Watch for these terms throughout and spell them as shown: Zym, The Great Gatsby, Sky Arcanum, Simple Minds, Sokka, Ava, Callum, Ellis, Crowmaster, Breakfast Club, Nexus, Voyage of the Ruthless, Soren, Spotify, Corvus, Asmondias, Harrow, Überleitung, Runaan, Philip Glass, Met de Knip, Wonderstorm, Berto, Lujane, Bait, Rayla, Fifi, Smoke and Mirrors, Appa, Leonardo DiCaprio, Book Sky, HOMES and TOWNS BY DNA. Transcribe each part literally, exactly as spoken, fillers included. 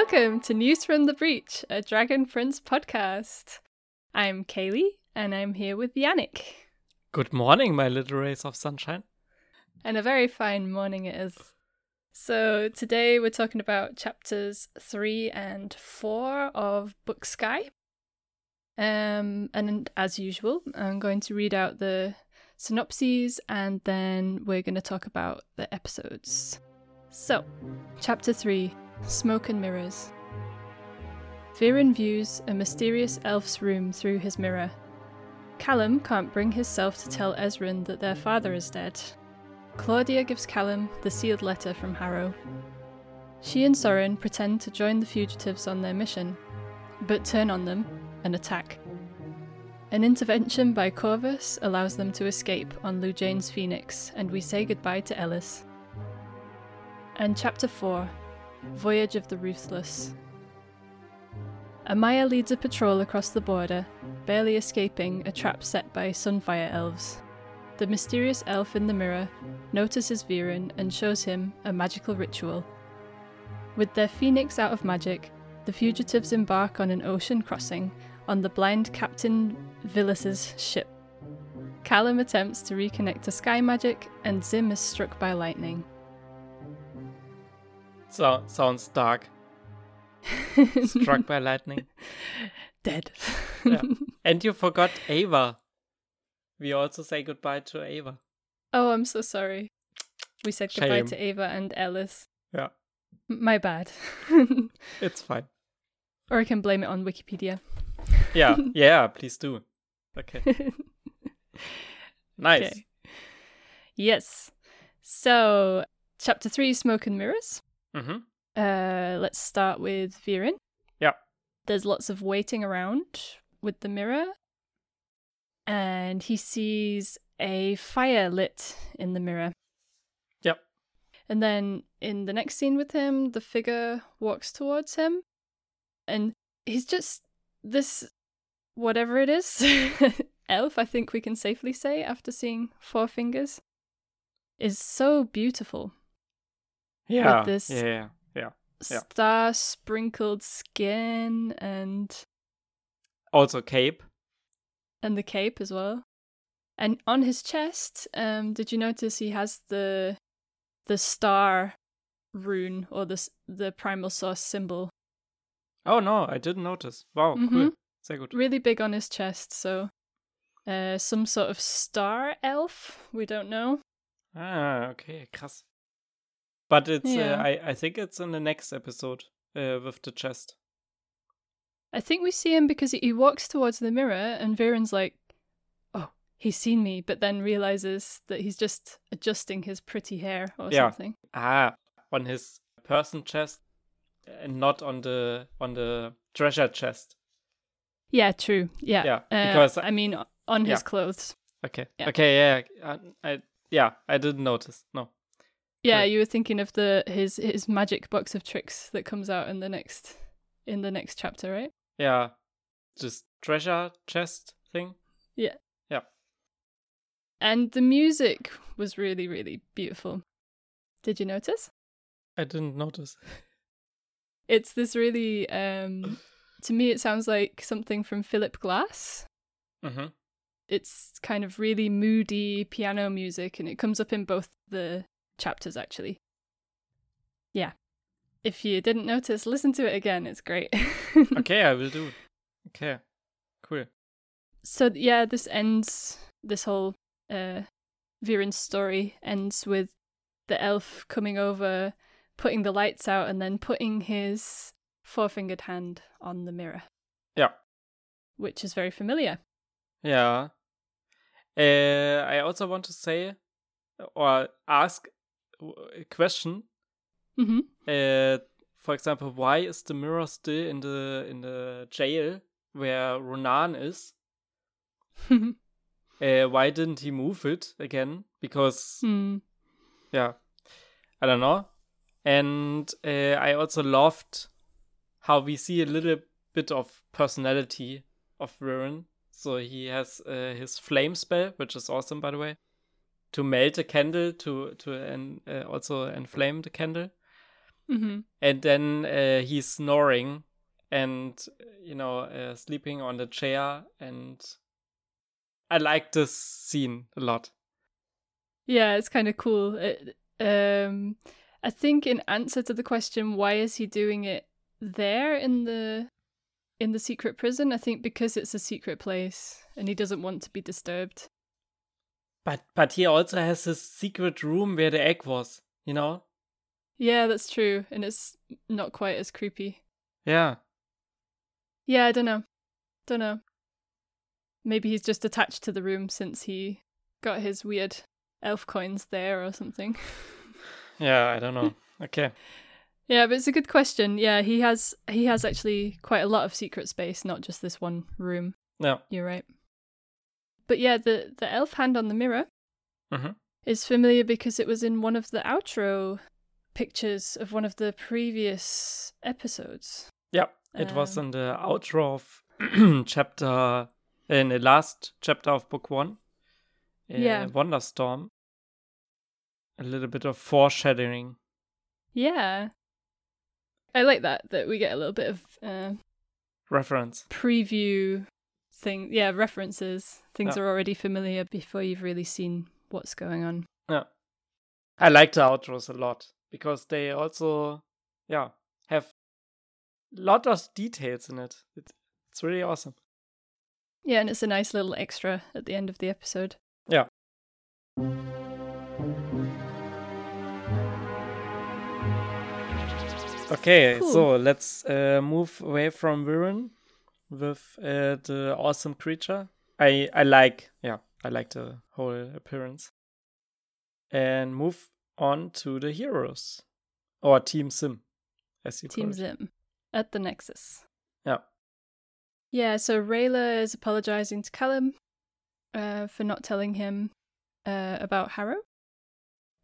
Welcome to News from the Breach, a Dragon Prince podcast. I'm Kaylee, and I'm here with Yannick. Good morning, my little rays of sunshine. And a very fine morning it is. So today we're talking about chapters three and four of Book Sky. Um, and as usual, I'm going to read out the synopses, and then we're going to talk about the episodes. So, chapter three. Smoke and Mirrors. Viren views a mysterious elf's room through his mirror. Callum can't bring himself to tell Ezran that their father is dead. Claudia gives Callum the sealed letter from Harrow. She and Soren pretend to join the fugitives on their mission, but turn on them and attack. An intervention by Corvus allows them to escape on Lujane's Phoenix, and we say goodbye to Ellis. And chapter four. Voyage of the Ruthless. Amaya leads a patrol across the border, barely escaping a trap set by Sunfire Elves. The mysterious elf in the mirror notices Viren and shows him a magical ritual. With their phoenix out of magic, the fugitives embark on an ocean crossing on the blind Captain Vilis's ship. Callum attempts to reconnect to sky magic, and Zym is struck by lightning. So, sounds dark. Struck by lightning. Dead. Yeah. And you forgot Ava. We also say goodbye to Ava. Oh, I'm so sorry. We said Shame. Goodbye to Ava and Ellis. Yeah. M- my bad. It's fine. Or I can blame it on Wikipedia. Yeah, yeah, please do. Okay. Nice. Okay. Yes. So, chapter three, Smoke and Mirrors. Mm-hmm. Uh, let's start with Viren. Yeah. There's lots of waiting around with the mirror. And he sees a fire lit in the mirror. Yep. And then in the next scene with him, the figure walks towards him. And he's just this, whatever it is, elf, I think we can safely say, after seeing Four Fingers, is so beautiful. Yeah, with this yeah, yeah, yeah. star-sprinkled skin and... Also cape. And the cape as well. And on his chest, um, did you notice he has the the star rune, or the, the primal source symbol? Oh no, I didn't notice. Wow, mm-hmm. Cool. Sehr gut. Really big on his chest, so uh, some sort of star elf, we don't know. Ah, okay, krass. But it's yeah. uh, I, I think it's in the next episode uh, with the chest. I think we see him because he walks towards the mirror and Viren's like, oh, he's seen me, but then realizes that he's just adjusting his pretty hair or yeah. something. Ah, on his person chest and not on the on the treasure chest. Yeah, true. Yeah, yeah uh, because I mean, on yeah. his clothes. Okay, yeah. okay, yeah, I, I, yeah, I didn't notice, no. Yeah, you were thinking of the his his magic box of tricks that comes out in the next in the next chapter, right? Yeah, just treasure chest thing. Yeah, yeah. And the music was really, really beautiful. Did you notice? I didn't notice. It's this really, um, to me, it sounds like something from Philip Glass. Mm-hmm. It's kind of really moody piano music, and it comes up in both the chapters actually. Yeah. If you didn't notice, listen to it again. It's great. Okay, I will do. Okay. Cool. So yeah, this ends this whole uh Viren's story ends with the elf coming over, putting the lights out, and then putting his four-fingered hand on the mirror. Yeah. Which is very familiar. Yeah. Uh I also want to say or ask question. Mm-hmm. Uh, for example, why is the mirror still in the in the jail where Runaan is? uh, why didn't he move it again? Because mm. yeah, I don't know. And uh, I also loved how we see a little bit of personality of Viren. So he has uh, his flame spell, which is awesome, by the way. To melt a candle, to to en- uh, also enflame the candle. Mm-hmm. And then uh, he's snoring and, you know, uh, sleeping on the chair. And I like this scene a lot. Yeah, it's kind of cool. It, um, I think in answer to the question, why is he doing it there in the in the secret prison? I think because it's a secret place and he doesn't want to be disturbed. But but he also has his secret room where the egg was, you know? Yeah, that's true. And it's not quite as creepy. Yeah. Yeah, I don't know. Don't know. Maybe he's just attached to the room since he got his weird elf coins there or something. Yeah, I don't know. Okay. Yeah, but it's a good question. Yeah, he has he has actually quite a lot of secret space, not just this one room. No. You're right. But yeah, the, the elf hand on the mirror mm-hmm. is familiar because it was in one of the outro pictures of one of the previous episodes. Yeah, it um, was in the outro of chapter, in the last chapter of book one, uh, yeah. Wonderstorm. A little bit of foreshadowing. Yeah. I like that, that we get a little bit of... Uh, reference. Preview... Thing, yeah, references. Things yeah. are already familiar before you've really seen what's going on. Yeah, I like the outros a lot because they also, yeah, have a lot of details in it. It's, it's really awesome. Yeah, and it's a nice little extra at the end of the episode. Yeah. Okay, cool. So let's uh, move away from Viren. With uh, the awesome creature. I, I like, yeah, I like the whole appearance. And move on to the heroes. Or Team Zym, as you call it. Team Zym, at the Nexus. Yeah. Yeah, so Rayla is apologizing to Callum uh, for not telling him uh, about Harrow.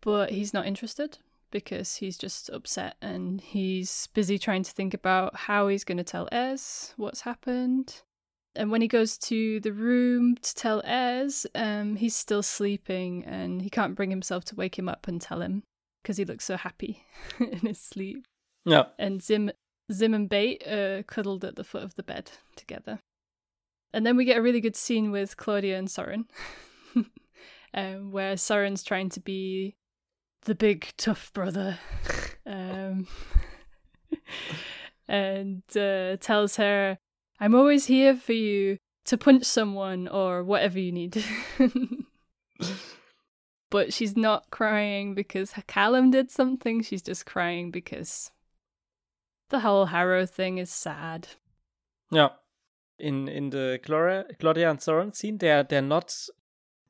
But he's not interested because he's just upset and he's busy trying to think about how he's going to tell Ez what's happened. And when he goes to the room to tell Ez, um, he's still sleeping and he can't bring himself to wake him up and tell him because he looks so happy in his sleep. Yeah. And Zym, Zym and Bait are cuddled at the foot of the bed together. And then we get a really good scene with Claudia and Soren, um, where Soren's trying to be the big tough brother, um, and uh, tells her, "I'm always here for you to punch someone or whatever you need." But she's not crying because Callum did something. She's just crying because the whole Harrow thing is sad. Yeah, in in the Clara, Claudia and Soren scene, they're they're not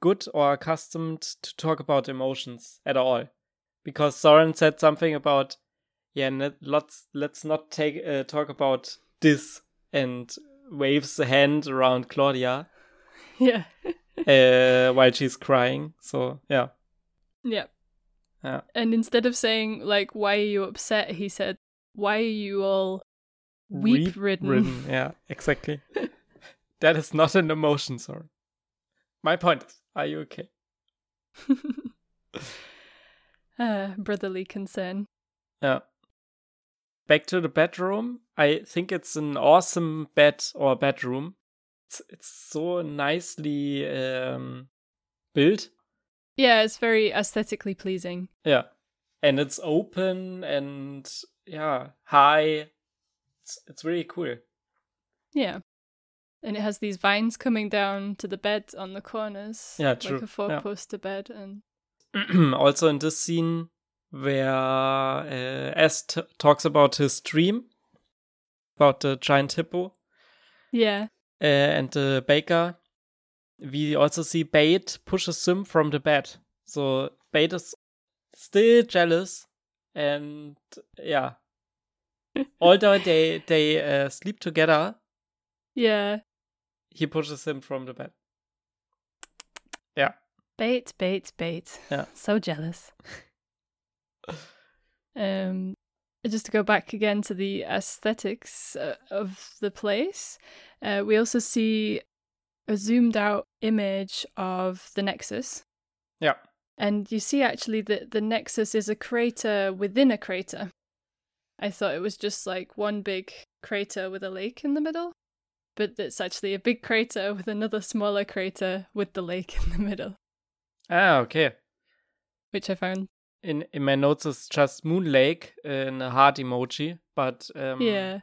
good or accustomed to talk about emotions at all. Because Soren said something about, yeah, let's let's not take uh, talk about this, and waves a hand around Claudia. Yeah. uh, while she's crying. So yeah. Yeah. Yeah. And instead of saying like, "Why are you upset?" he said, "Why are you all weep ridden?" Yeah, exactly. That is not an emotion, Soren. My point is, are you okay? Uh, brotherly concern. Yeah. Back to the bedroom. I think it's an awesome bed or bedroom. It's, it's so nicely um, built. Yeah, it's very aesthetically pleasing. Yeah. And it's open and, yeah, high. It's, it's really cool. Yeah. And it has these vines coming down to the bed on the corners. Yeah, true. Like a four-poster yeah. bed and... Also in this scene where uh, S t- talks about his dream, about the giant hippo. Yeah. Uh, and the baker. We also see Bait pushes Zym from the bed. So Bait is still jealous. And yeah. Although they, they uh, sleep together. Yeah. He pushes Zym from the bed. Yeah. Bait, bait, bait. Yeah. So jealous. um, just to go back again to the aesthetics uh, of the place, uh, we also see a zoomed out image of the Nexus. Yeah. And you see actually that the Nexus is a crater within a crater. I thought it was just like one big crater with a lake in the middle, but it's actually a big crater with another smaller crater with the lake in the middle. Ah, okay. Which I found. In in my notes is just Moon Lake in a heart emoji, but um, yeah,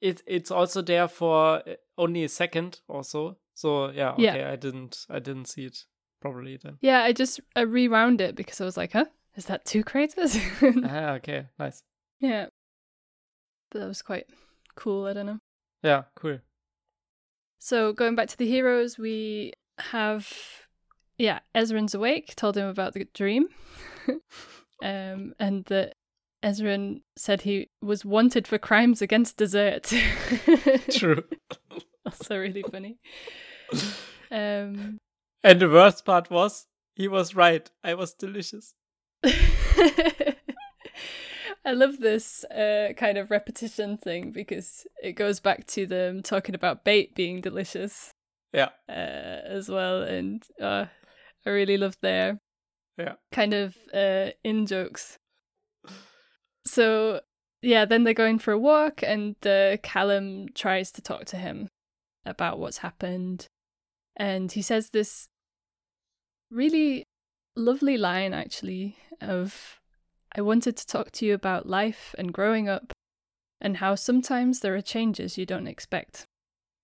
it it's also there for only a second or so. So yeah, okay, yeah. I didn't I didn't see it probably then. Yeah, I just I rewound it because I was like, huh, is that two craters? Ah, okay, nice. Yeah, but that was quite cool. I don't know. Yeah, cool. So going back to the heroes, we have. Yeah, Ezran's awake, told him about the dream, um, and that Ezran said he was wanted for crimes against desert. True. Also really funny. Um, and the worst part was, he was right. I was delicious. I love this uh, kind of repetition thing, because it goes back to them talking about Bait being delicious. Yeah. Uh, as well, and... Uh, I really loved their yeah. kind of uh, in-jokes. So, yeah, then they're going for a walk and uh, Callum tries to talk to him about what's happened. And he says this really lovely line, actually, of, I wanted to talk to you about life and growing up and how sometimes there are changes you don't expect.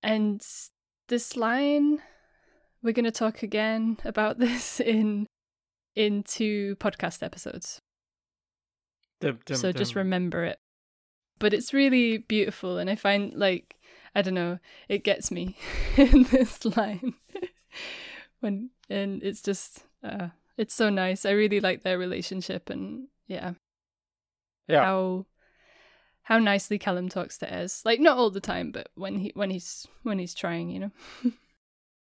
And this line... We're going to talk again about this in in two podcast episodes. Dum, dum, so just dum. remember it. But it's really beautiful, and I find, like, I don't know, it gets me in this line. when And it's just, uh, it's so nice. I really like their relationship, and yeah. Yeah. How how nicely Callum talks to Ez. Like, not all the time, but when he when he's when he's trying, you know.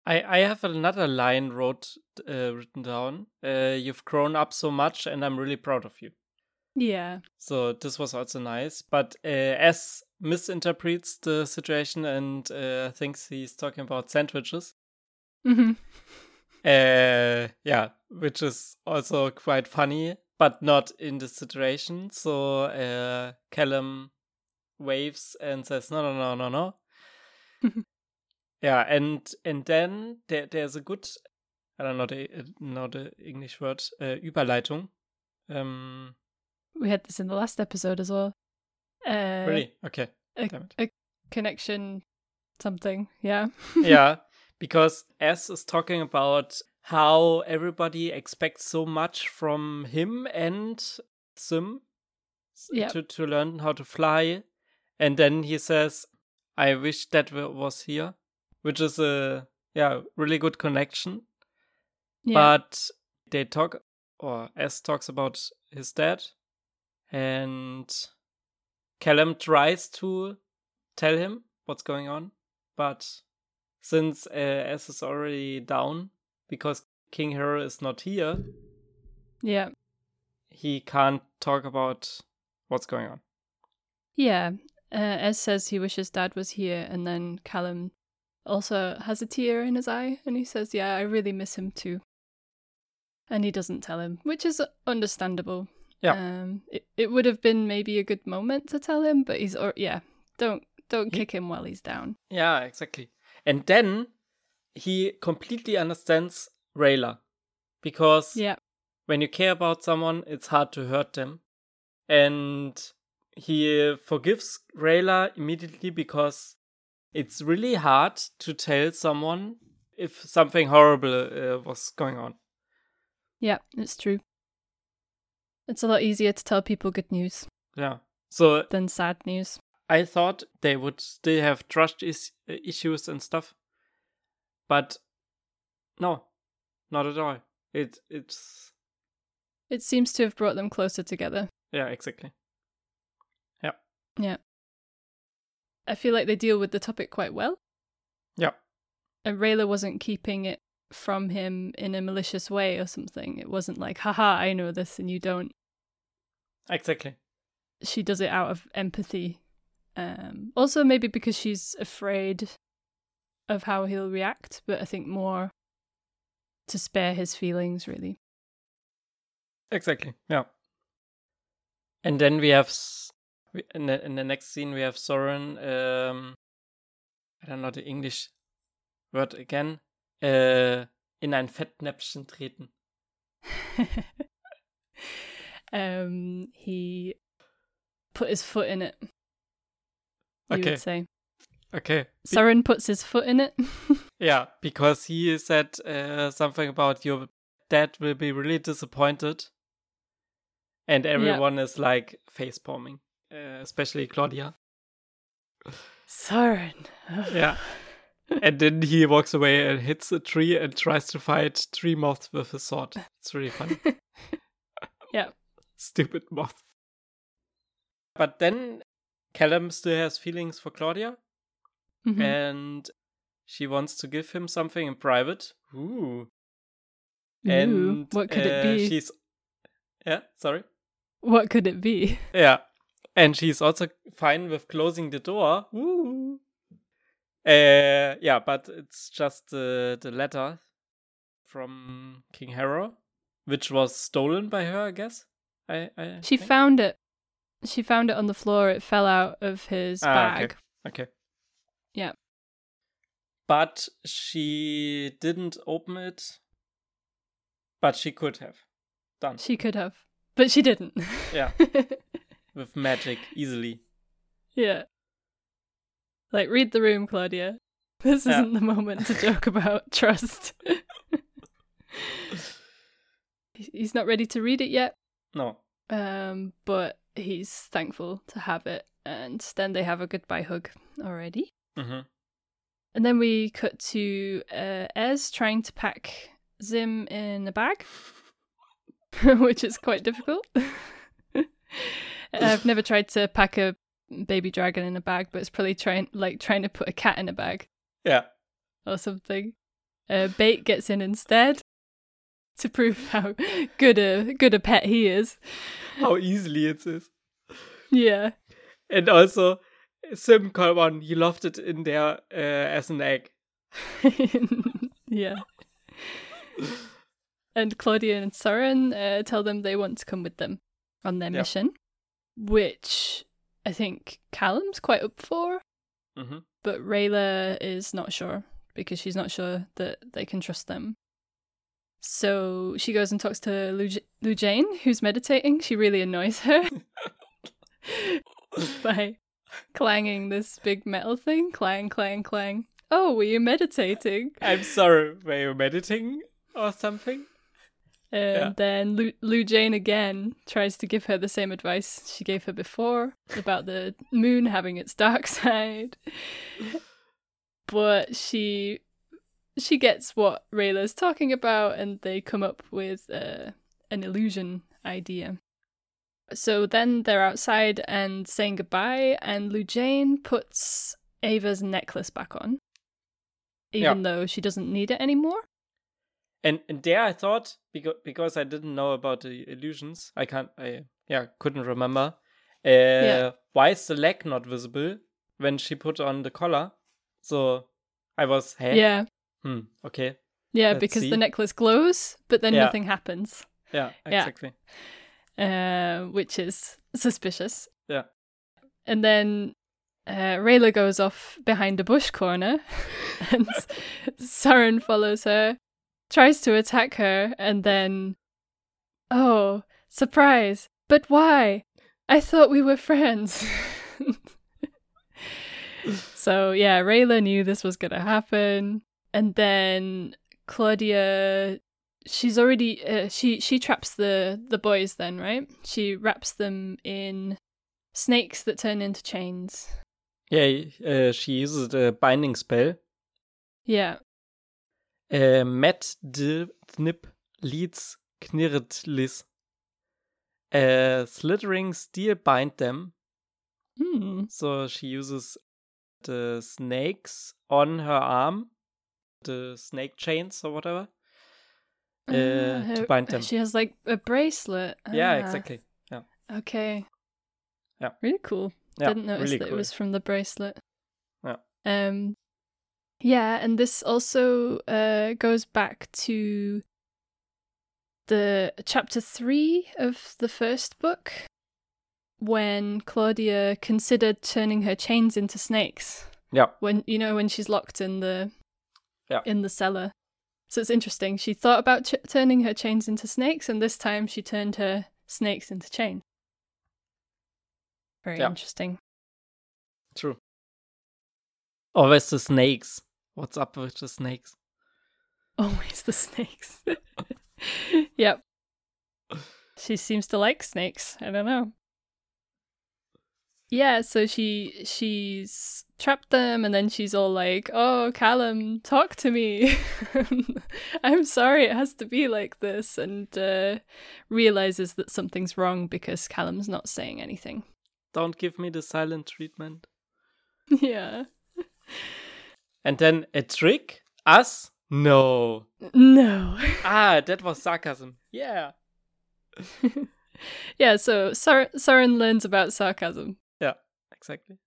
I, I have another line wrote uh, written down. Uh, you've grown up so much, and I'm really proud of you. Yeah. So this was also nice, but uh, Ez misinterprets the situation and uh, thinks he's talking about sandwiches. Mm-hmm. Uh, yeah, which is also quite funny, but not in this situation. So uh, Callum waves and says, "No, no, no, no, no." Yeah, and and then there there's a good, I don't know the know the English word, uh, Überleitung. Um, we had this in the last episode as well. Uh, really? Okay. A, Damn it. a connection, something. Yeah. Yeah, because Ez is talking about how everybody expects so much from him and Zym yep. to to learn how to fly, and then he says, "I wish that was here." Which is a yeah really good connection, yeah. But they talk or Ez talks about his dad, and Callum tries to tell him what's going on, but since uh, Ez is already down because King Harrow is not here, yeah, he can't talk about what's going on. Yeah, uh, Ez says he wishes Dad was here, and then Callum also has a tear in his eye, and he says, yeah, I really miss him too. And he doesn't tell him, which is understandable. Yeah. Um, it, it would have been maybe a good moment to tell him, but he's, or yeah, don't don't he, kick him while he's down. Yeah, exactly. And then he completely understands Rayla, because yeah. when you care about someone, it's hard to hurt them. And he forgives Rayla immediately because it's really hard to tell someone if something horrible uh, was going on. Yeah, it's true. It's a lot easier to tell people good news. Yeah. So than sad news. I thought they would still have trust is- issues and stuff, but no, not at all. It it's. It seems to have brought them closer together. Yeah, exactly. Yeah. Yeah. I feel like they deal with the topic quite well. Yeah. And Rayla wasn't keeping it from him in a malicious way or something. It wasn't like, haha, I know this and you don't. Exactly. She does it out of empathy. Um, also maybe because she's afraid of how he'll react, but I think more to spare his feelings, really. Exactly, yeah. And then we have We, in, the, in the next scene, we have Soren. Um, I don't know the English word again. Uh, in ein Fettnäpfchen treten. um, he put his foot in it. You okay. would say. Okay. Soren Be- puts his foot in it. Yeah, because he said uh, something about your dad will be really disappointed. And everyone yep. is like facepalming, uh, especially Claudia. Soren. Yeah. And then he walks away and hits a tree and tries to fight tree moths with his sword. It's really funny. Yeah. Stupid moth. But then Callum still has feelings for Claudia. Mm-hmm. And she wants to give him something in private. Ooh. Ooh. And what could uh, it be? She's Yeah, sorry. What could it be? Yeah. And she's also fine with closing the door. Ooh. Uh, yeah, but it's just uh, the letter from King Harrow, which was stolen by her, I guess. I, I She think. found it. She found it on the floor. It fell out of his ah, bag. Okay. okay. Yeah. But she didn't open it. But she could have. Done. She could have, but she didn't. Yeah. With magic, easily. Yeah. Like, read the room, Claudia. This yeah. isn't the moment to joke about trust. He's not ready to read it yet. No. Um, but he's thankful to have it. And then they have a goodbye hug already. Mm-hmm. And then we cut to uh, Ez trying to pack Zym in a bag. Which is quite difficult. I've never tried to pack a baby dragon in a bag, but it's probably trying like trying to put a cat in a bag. Yeah. Or something. Uh, Bait gets in instead to prove how good a good a pet he is. How easily it is. Yeah. And also, Sim called on, he left it in there uh, as an egg. Yeah. And Claudia and Soren uh, tell them they want to come with them on their yeah. mission, which I think Callum's quite up for, mm-hmm. but Rayla is not sure because she's not sure that they can trust them. So she goes and talks to Luj- Lujane, who's meditating. She really annoys her by clanging this big metal thing. Clang, clang, clang. Oh, were you meditating? I'm sorry, were you meditating or something? And yeah. then Lu- Lujane again tries to give her the same advice she gave her before about the moon having its dark side. But she she gets what Rayla's talking about, and they come up with uh, an illusion idea. So then they're outside and saying goodbye, and Lujane puts Ava's necklace back on, even yeah. though she doesn't need it anymore. And and there I thought, because because I didn't know about the illusions, I can't, I yeah, couldn't remember. Uh, yeah. Why is the leg not visible when she put on the collar? So I was, hey, yeah, hmm, okay, yeah, Let's because see. the necklace glows, but then yeah. nothing happens. Yeah, exactly. Yeah. Uh, which is suspicious. Yeah. And then uh, Rayla goes off behind a bush corner, and Soren follows her. Tries to attack her, and then, oh, surprise, but why? I thought we were friends. So, yeah, Rayla knew this was going to happen. And then Claudia, she's already, uh, she, she traps the, the boys then, right? She wraps them in snakes that turn into chains. Yeah, uh, she uses the binding spell. Yeah. Uh, Met de Knip leads Knirtlis. Uh, slithering steel bind them. Hmm. So she uses the snakes on her arm, the snake chains or whatever, uh, uh, her, to bind them. She has like a bracelet. Yeah, ah. exactly. Yeah. Okay. Yeah. Really cool. Yeah, Didn't notice really that cool. it was from the bracelet. Yeah. Um. Yeah, and this also uh, goes back to the chapter three of the first book, when Claudia considered turning her chains into snakes. Yeah. When you know when she's locked in the yeah. in the cellar. So it's interesting. She thought about ch- turning her chains into snakes, and this time she turned her snakes into chain. Very yeah. interesting. True. Always the snakes. What's up with the snakes? Always the snakes. Yep. She seems to like snakes. I don't know. Yeah, so she she's trapped them, and then she's all like, "Oh, Callum, talk to me. I'm sorry it has to be like this," and uh, realizes that something's wrong because Callum's not saying anything. Don't give me the silent treatment. Yeah. And then a trick? Us? No. No. Ah, that was sarcasm. Yeah. Yeah, so Sor- Soren learns about sarcasm. Yeah, exactly.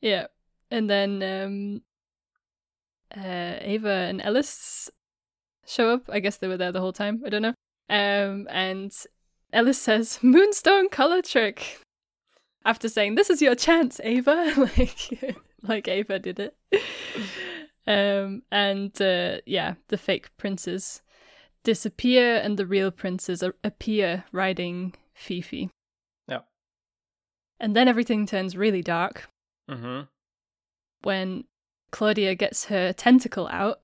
Yeah, and then um, uh, Ava and Ellis show up. I guess they were there the whole time. I don't know. Um, and Ellis says, "Moonstone color trick." After saying, "This is your chance, Ava," like like Ava did it. um, and uh, yeah, the fake princes disappear, and the real princes are- appear riding Fifi. And then everything turns really dark. Mm-hmm. When Claudia gets her tentacle out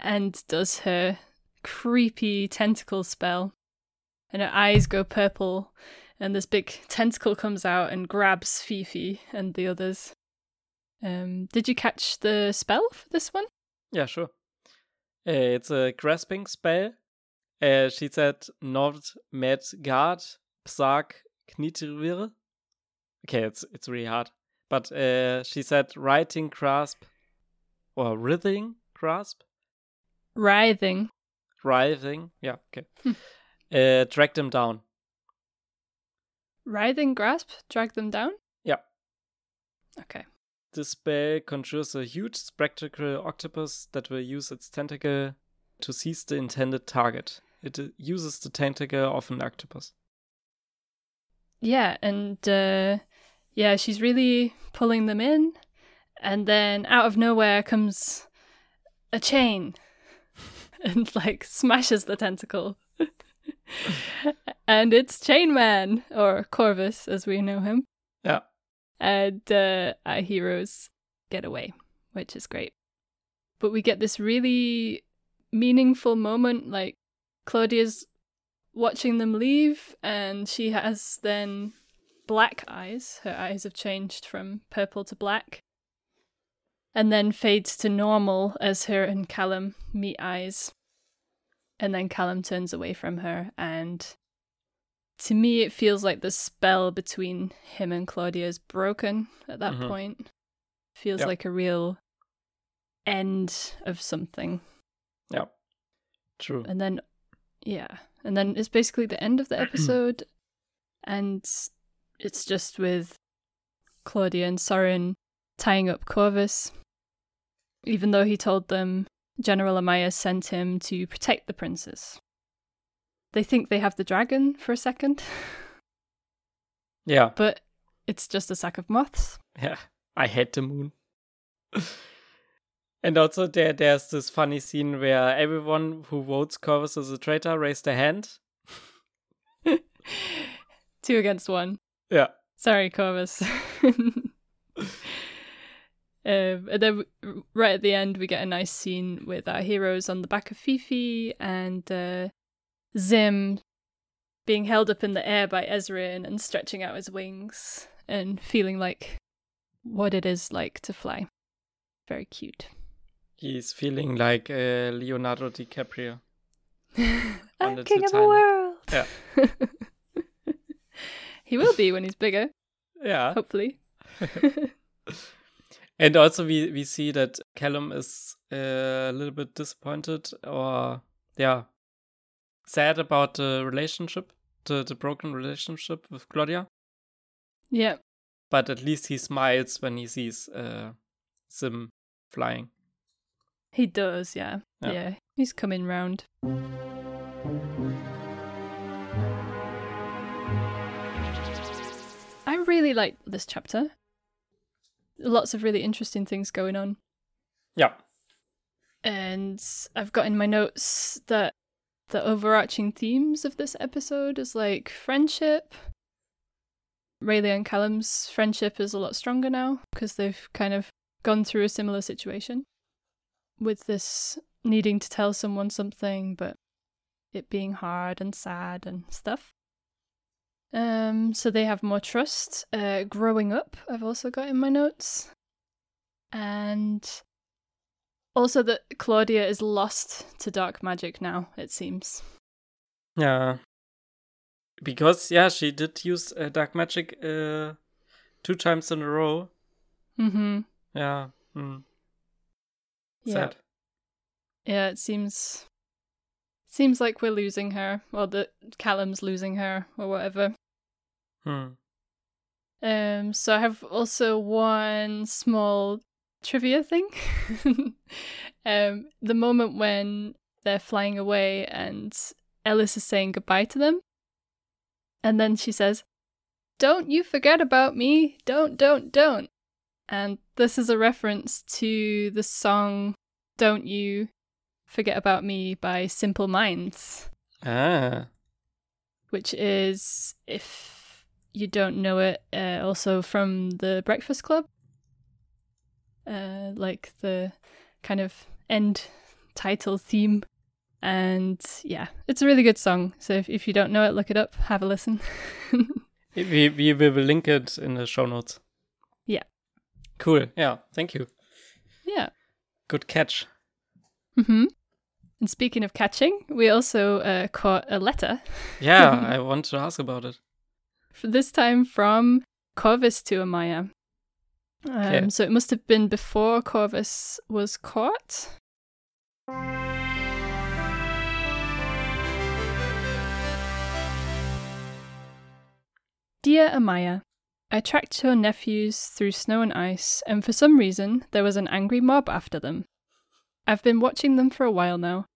and does her creepy tentacle spell. And her eyes go purple, and this big tentacle comes out and grabs Fifi and the others. Um, did you catch the spell for this one? Yeah, sure. Uh, it's a grasping spell. Uh, she said, "Nord med guard psag knitirvir." Okay, it's it's really hard. But uh, she said writing grasp or writhing grasp? Writhing. Writhing, yeah, okay. Hmm. Uh, drag them down. Writhing grasp? Drag them down? Yeah. Okay. This spell conjures a huge spectral octopus that will use its tentacle to seize the intended target. It uses the tentacle of an octopus. Yeah, and... Uh... Yeah, she's really pulling them in, and then out of nowhere comes a chain and, like, smashes the tentacle. And it's Chain Man, or Corvus, as we know him. Yeah. And uh, our heroes get away, which is great. But we get this really meaningful moment, like, Claudia's watching them leave, and she has then... black eyes. Her eyes have changed from purple to black, and then fades to normal as her and Callum meet eyes. And then Callum turns away from her, and to me it feels like the spell between him and Claudia is broken at that mm-hmm. point. Feels yep. like a real end of something. Yeah. True. And then yeah. And then it's basically the end of the episode, and it's just with Claudia and Soren tying up Corvus, even though he told them General Amaya sent him to protect the princes. They think they have the dragon for a second. Yeah. But it's just a sack of moths. Yeah, I hate the moon. And also there, there's this funny scene where everyone who votes Corvus as a traitor raise their hand. Two against one. Yeah. Sorry, Corvus. um, and then right at the end, we get a nice scene with our heroes on the back of Fifi and uh, Zym being held up in the air by Ezran and stretching out his wings and feeling like what it is like to fly. Very cute. He's feeling like uh, Leonardo DiCaprio. I'm king of the world. Yeah. He will be when he's bigger. Yeah. Hopefully. And also we, we see that Callum is uh, a little bit disappointed or, yeah, sad about the relationship, the, the broken relationship with Claudia. Yeah. But at least he smiles when he sees uh, Zym flying. He does, yeah. Yeah. yeah. He's coming round. really like this chapter. Lots of really interesting things going on. Yeah. And I've got in my notes that the overarching themes of this episode is like friendship. Rayla and Callum's friendship is a lot stronger now because they've kind of gone through a similar situation with this needing to tell someone something, but it being hard and sad and stuff. Um, so they have more trust. Uh, growing up, I've also got in my notes. And also that Claudia is lost to dark magic now, it seems. Yeah. Because, yeah, she did use uh, dark magic uh, two times in a row. Mm-hmm. Yeah. Mm. Sad. Yeah. yeah, it seems... Seems like we're losing her, or that Callum's losing her, or whatever. Hmm. Um. So I have also one small trivia thing. um. The moment when they're flying away and Ellis is saying goodbye to them, and then she says, "Don't you forget about me? Don't, don't, don't." And this is a reference to the song "Don't You Forget About Me" by Simple Minds. Ah. Which is, if you don't know it, uh, also from the Breakfast Club. Uh, like the kind of end title theme. And yeah, it's a really good song. So if, if you don't know it, look it up, have a listen. we, we will link it in the show notes. Yeah. Cool. Yeah. Thank you. Yeah. Good catch. Mm-hmm. And speaking of catching, we also uh, caught a letter. Yeah, I want to ask about it. For this time from Corvus to Amaya. Um, okay. So it must have been before Corvus was caught. Dear Amaya, I tracked your nephews through snow and ice, and for some reason there was an angry mob after them. I've been watching them for a while now,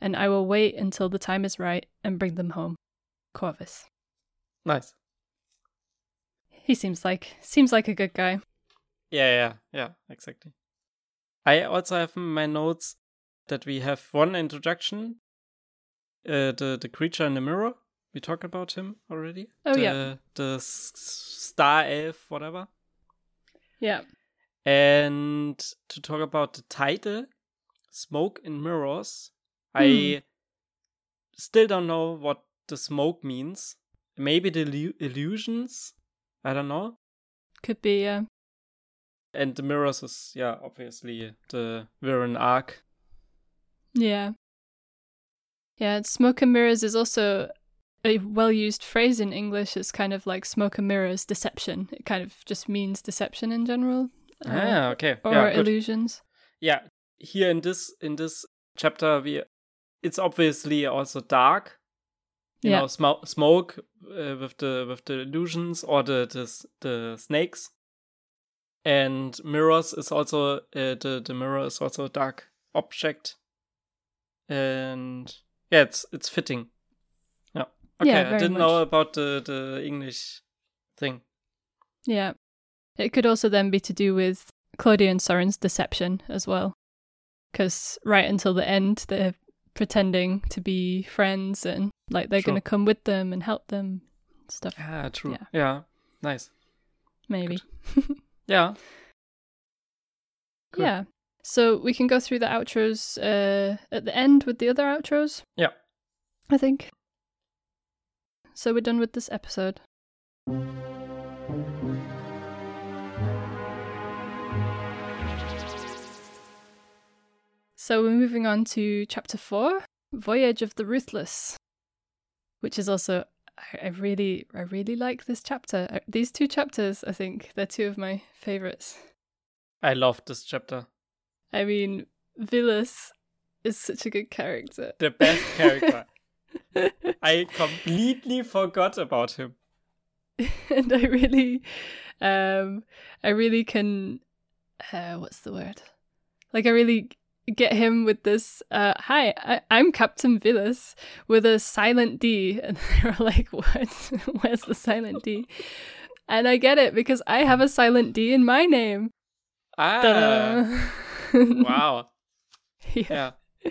and I will wait until the time is right and bring them home. Corvus. Nice. He seems like seems like a good guy. Yeah, yeah, yeah, exactly. I also have in my notes that we have one introduction. Uh, the the creature in the mirror. We talked about him already. Oh the, yeah. The s- star elf, whatever. Yeah. And to talk about the title. Smoke and Mirrors. Hmm. I still don't know what the smoke means. Maybe the illu- illusions? I don't know. Could be, yeah. And the mirrors is, yeah, obviously the Viren arc. Yeah. Yeah, and smoke and mirrors is also a well-used phrase in English. It's kind of like smoke and mirrors, deception. It kind of just means deception in general. Uh, ah, okay. Or yeah, illusions. Good. Yeah. Here in this in this chapter, we it's obviously also dark, you yeah. know, sm- smoke uh, with the with the illusions or the the, the snakes, and mirrors is also uh, the the mirror is also a dark object, and yeah, it's it's fitting. Yeah, okay, yeah, I didn't much. know about the the English thing. Yeah, it could also then be to do with Claudia and Soren's deception as well. Because right until the end, they're pretending to be friends and like they're going to come with them and help them and stuff. Yeah, true. Yeah, yeah. Nice. Maybe. yeah. Cool. Yeah. So we can go through the outros uh, at the end with the other outros. Yeah. I think. So we're done with this episode. So we're moving on to chapter four, Voyage of the Ruthless, which is also, I, I really, I really like this chapter. I, these two chapters, I think, they're two of my favorites. I love this chapter. I mean, Vilis is such a good character. The best character. I completely forgot about him. And I really, um, I really can, uh, what's the word? Like I really... get him with this, uh, hi, I- I'm Captain Vilis, with a silent D. And they're like, what? Where's the silent D? And I get it because I have a silent D in my name. Ah. Wow. Yeah. Yeah.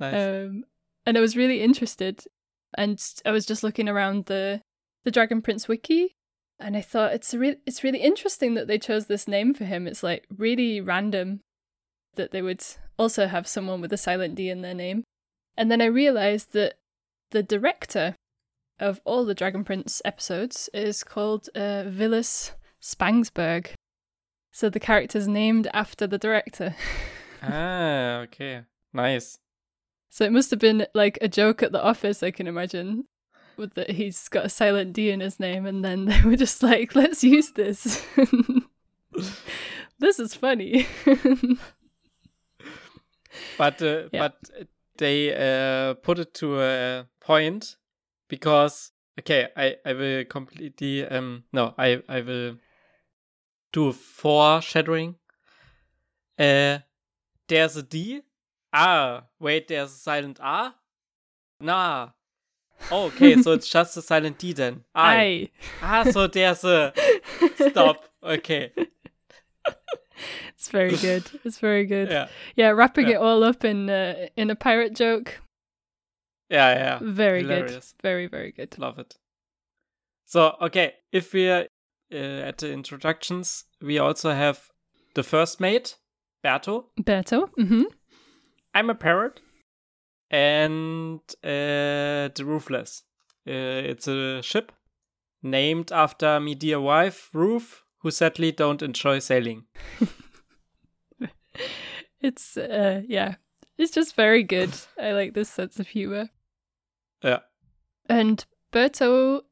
Nice. Um, and I was really interested. And I was just looking around the, the Dragon Prince wiki. And I thought, it's re- it's really interesting that they chose this name for him. It's like really random that they would also have someone with a silent D in their name. And then I realised that the director of all the Dragon Prince episodes is called uh, Vilis Spangsberg. So the character's named after the director. Ah, okay. Nice. So it must have been like a joke at the office, I can imagine, with that he's got a silent D in his name, and then they were just like, let's use this. This is funny. But uh, yeah. but they uh, put it to a point because, okay, I, I will completely, um no, I, I will do foreshadowing. Uh, there's a D. Ah, wait, there's a silent R? Nah. Oh, okay, so it's just a silent D then. I. Ah, so there's a... Stop. Okay. It's very good. It's very good. Yeah, yeah wrapping yeah. it all up in uh, in a pirate joke. Yeah, yeah. Very Hilarious. Good. Very, very good. Love it. So, okay, if we're uh, at the introductions, we also have the first mate, Berto. Berto, mm-hmm. I'm a parrot. And uh, the Ruthless. Uh, it's a ship named after my dear wife, Ruth, who sadly don't enjoy sailing. It's, uh, yeah, it's just very good. I like this sense of humor. Yeah. And Berto, uh,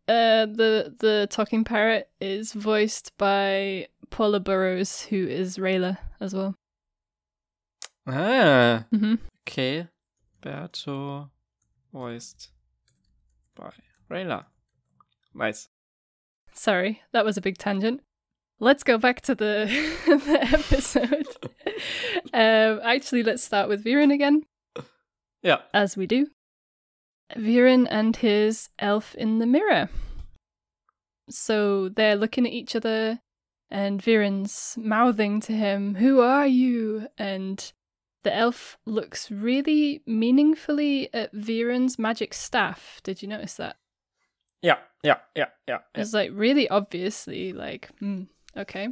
the, the talking parrot, is voiced by Paula Burrows, who is Rayla as well. Ah, mm-hmm. Okay. Berto, voiced by Rayla. Nice. Sorry, that was a big tangent. Let's go back to the, the episode. um, actually, let's start with Viren again. Yeah. As we do. Viren and his elf in the mirror. So they're looking at each other, and Viren's mouthing to him, "Who are you?" And the elf looks really meaningfully at Viren's magic staff. Did you notice that? Yeah, yeah, yeah, yeah. yeah. It's like really obviously like, mm, okay.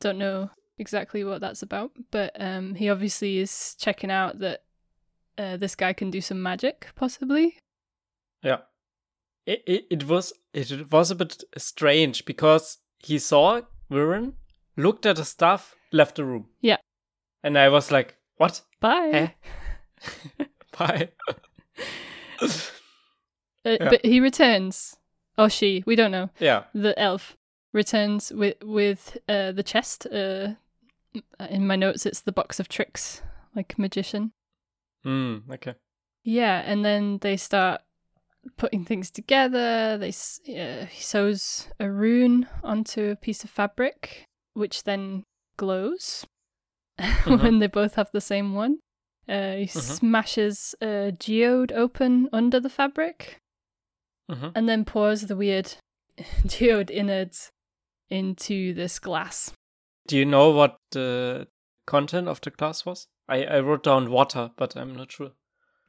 Don't know exactly what that's about, but um, he obviously is checking out that uh, this guy can do some magic, possibly. Yeah. It, it it was it was a bit strange because he saw Viren, looked at the staff, left the room. Yeah. And I was like, what? Bye. Eh? Bye. uh, yeah. But he returns, or she, we don't know. Yeah. The elf returns with with uh, the chest. Uh, in my notes, it's the box of tricks, like magician. Mm, okay. Yeah, and then they start putting things together. They uh, he sews a rune onto a piece of fabric, which then glows. Mm-hmm. When they both have the same one. Uh, he mm-hmm. smashes a geode open under the fabric mm-hmm. and then pours the weird geode innards into this glass. Do you know what the content of the glass was? I, I wrote down water, but I'm not sure.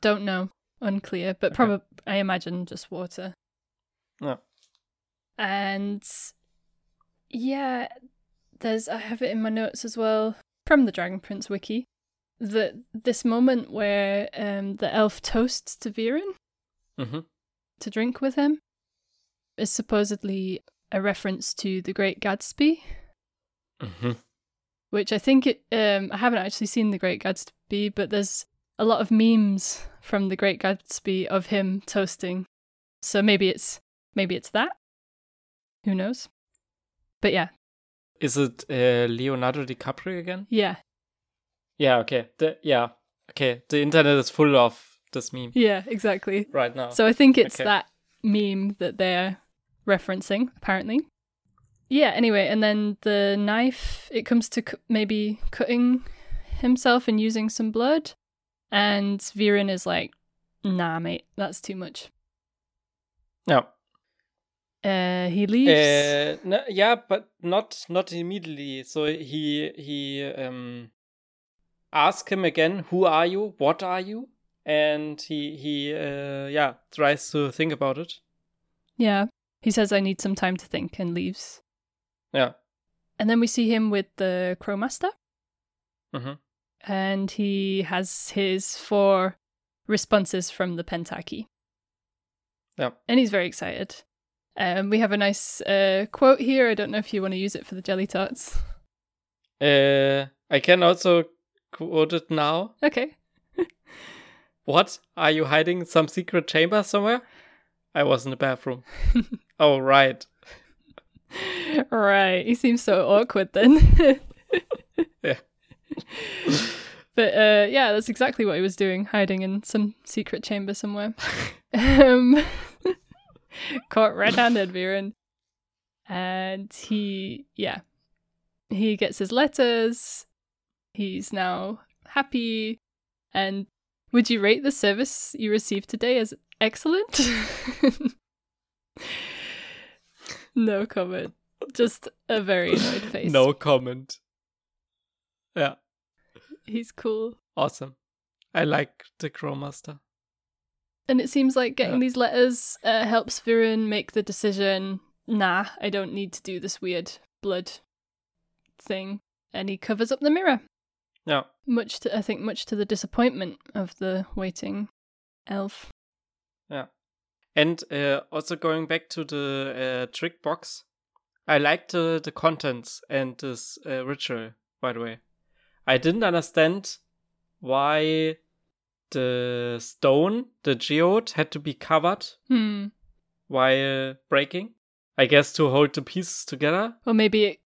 Don't know. Unclear, but okay. probably, I imagine, just water. Yeah. And yeah, there's I have it in my notes as well. From the Dragon Prince wiki, that this moment where um, the elf toasts to Viren mm-hmm. to drink with him is supposedly a reference to The Great Gatsby, mm-hmm. which I think it. Um, I haven't actually seen The Great Gatsby, but there's a lot of memes from The Great Gatsby of him toasting, so maybe it's maybe it's that. Who knows? But yeah. Is it uh, Leonardo DiCaprio again? Yeah. Yeah, okay. The, yeah, okay. The internet is full of this meme. Yeah, exactly. Right now. So I think it's okay. that meme that they're referencing, apparently. Yeah, anyway, and then the knife, it comes to cu- maybe cutting himself and using some blood. And Viren is like, nah, mate, that's too much. No. Uh, he leaves. Uh, no, yeah, but not not immediately. So he he um asks him again, "Who are you? What are you?" And he he uh, yeah tries to think about it. Yeah, he says, "I need some time to think," and leaves. Yeah. And then we see him with the Crowmaster. Mm-hmm. And he has his four responses from the Pentarchy. Yeah. And he's very excited. Um, we have a nice uh, quote here. I don't know if you want to use it for the jelly tarts. Uh, I can also quote it now. Okay. What? Are you hiding in some secret chamber somewhere? I was in the bathroom. Oh, right. Right. He seems so awkward then. Yeah. But uh, yeah, that's exactly what he was doing, hiding in some secret chamber somewhere. um, caught red-handed, Viren. And he, yeah, he gets his letters. He's now happy. And would you rate the service you received today as excellent? No comment. Just a very annoyed face. No comment. Yeah. He's cool. Awesome. I like the Crowmaster. And it seems like getting yeah. these letters uh, helps Viren make the decision, nah, I don't need to do this weird blood thing. And he covers up the mirror. Yeah. Much to, I think much to the disappointment of the waiting elf. Yeah. And uh, also going back to the uh, trick box, I liked uh, the contents and this uh, ritual, by the way. I didn't understand why the stone, the geode, had to be covered hmm. while breaking. I guess to hold the pieces together. Or maybe it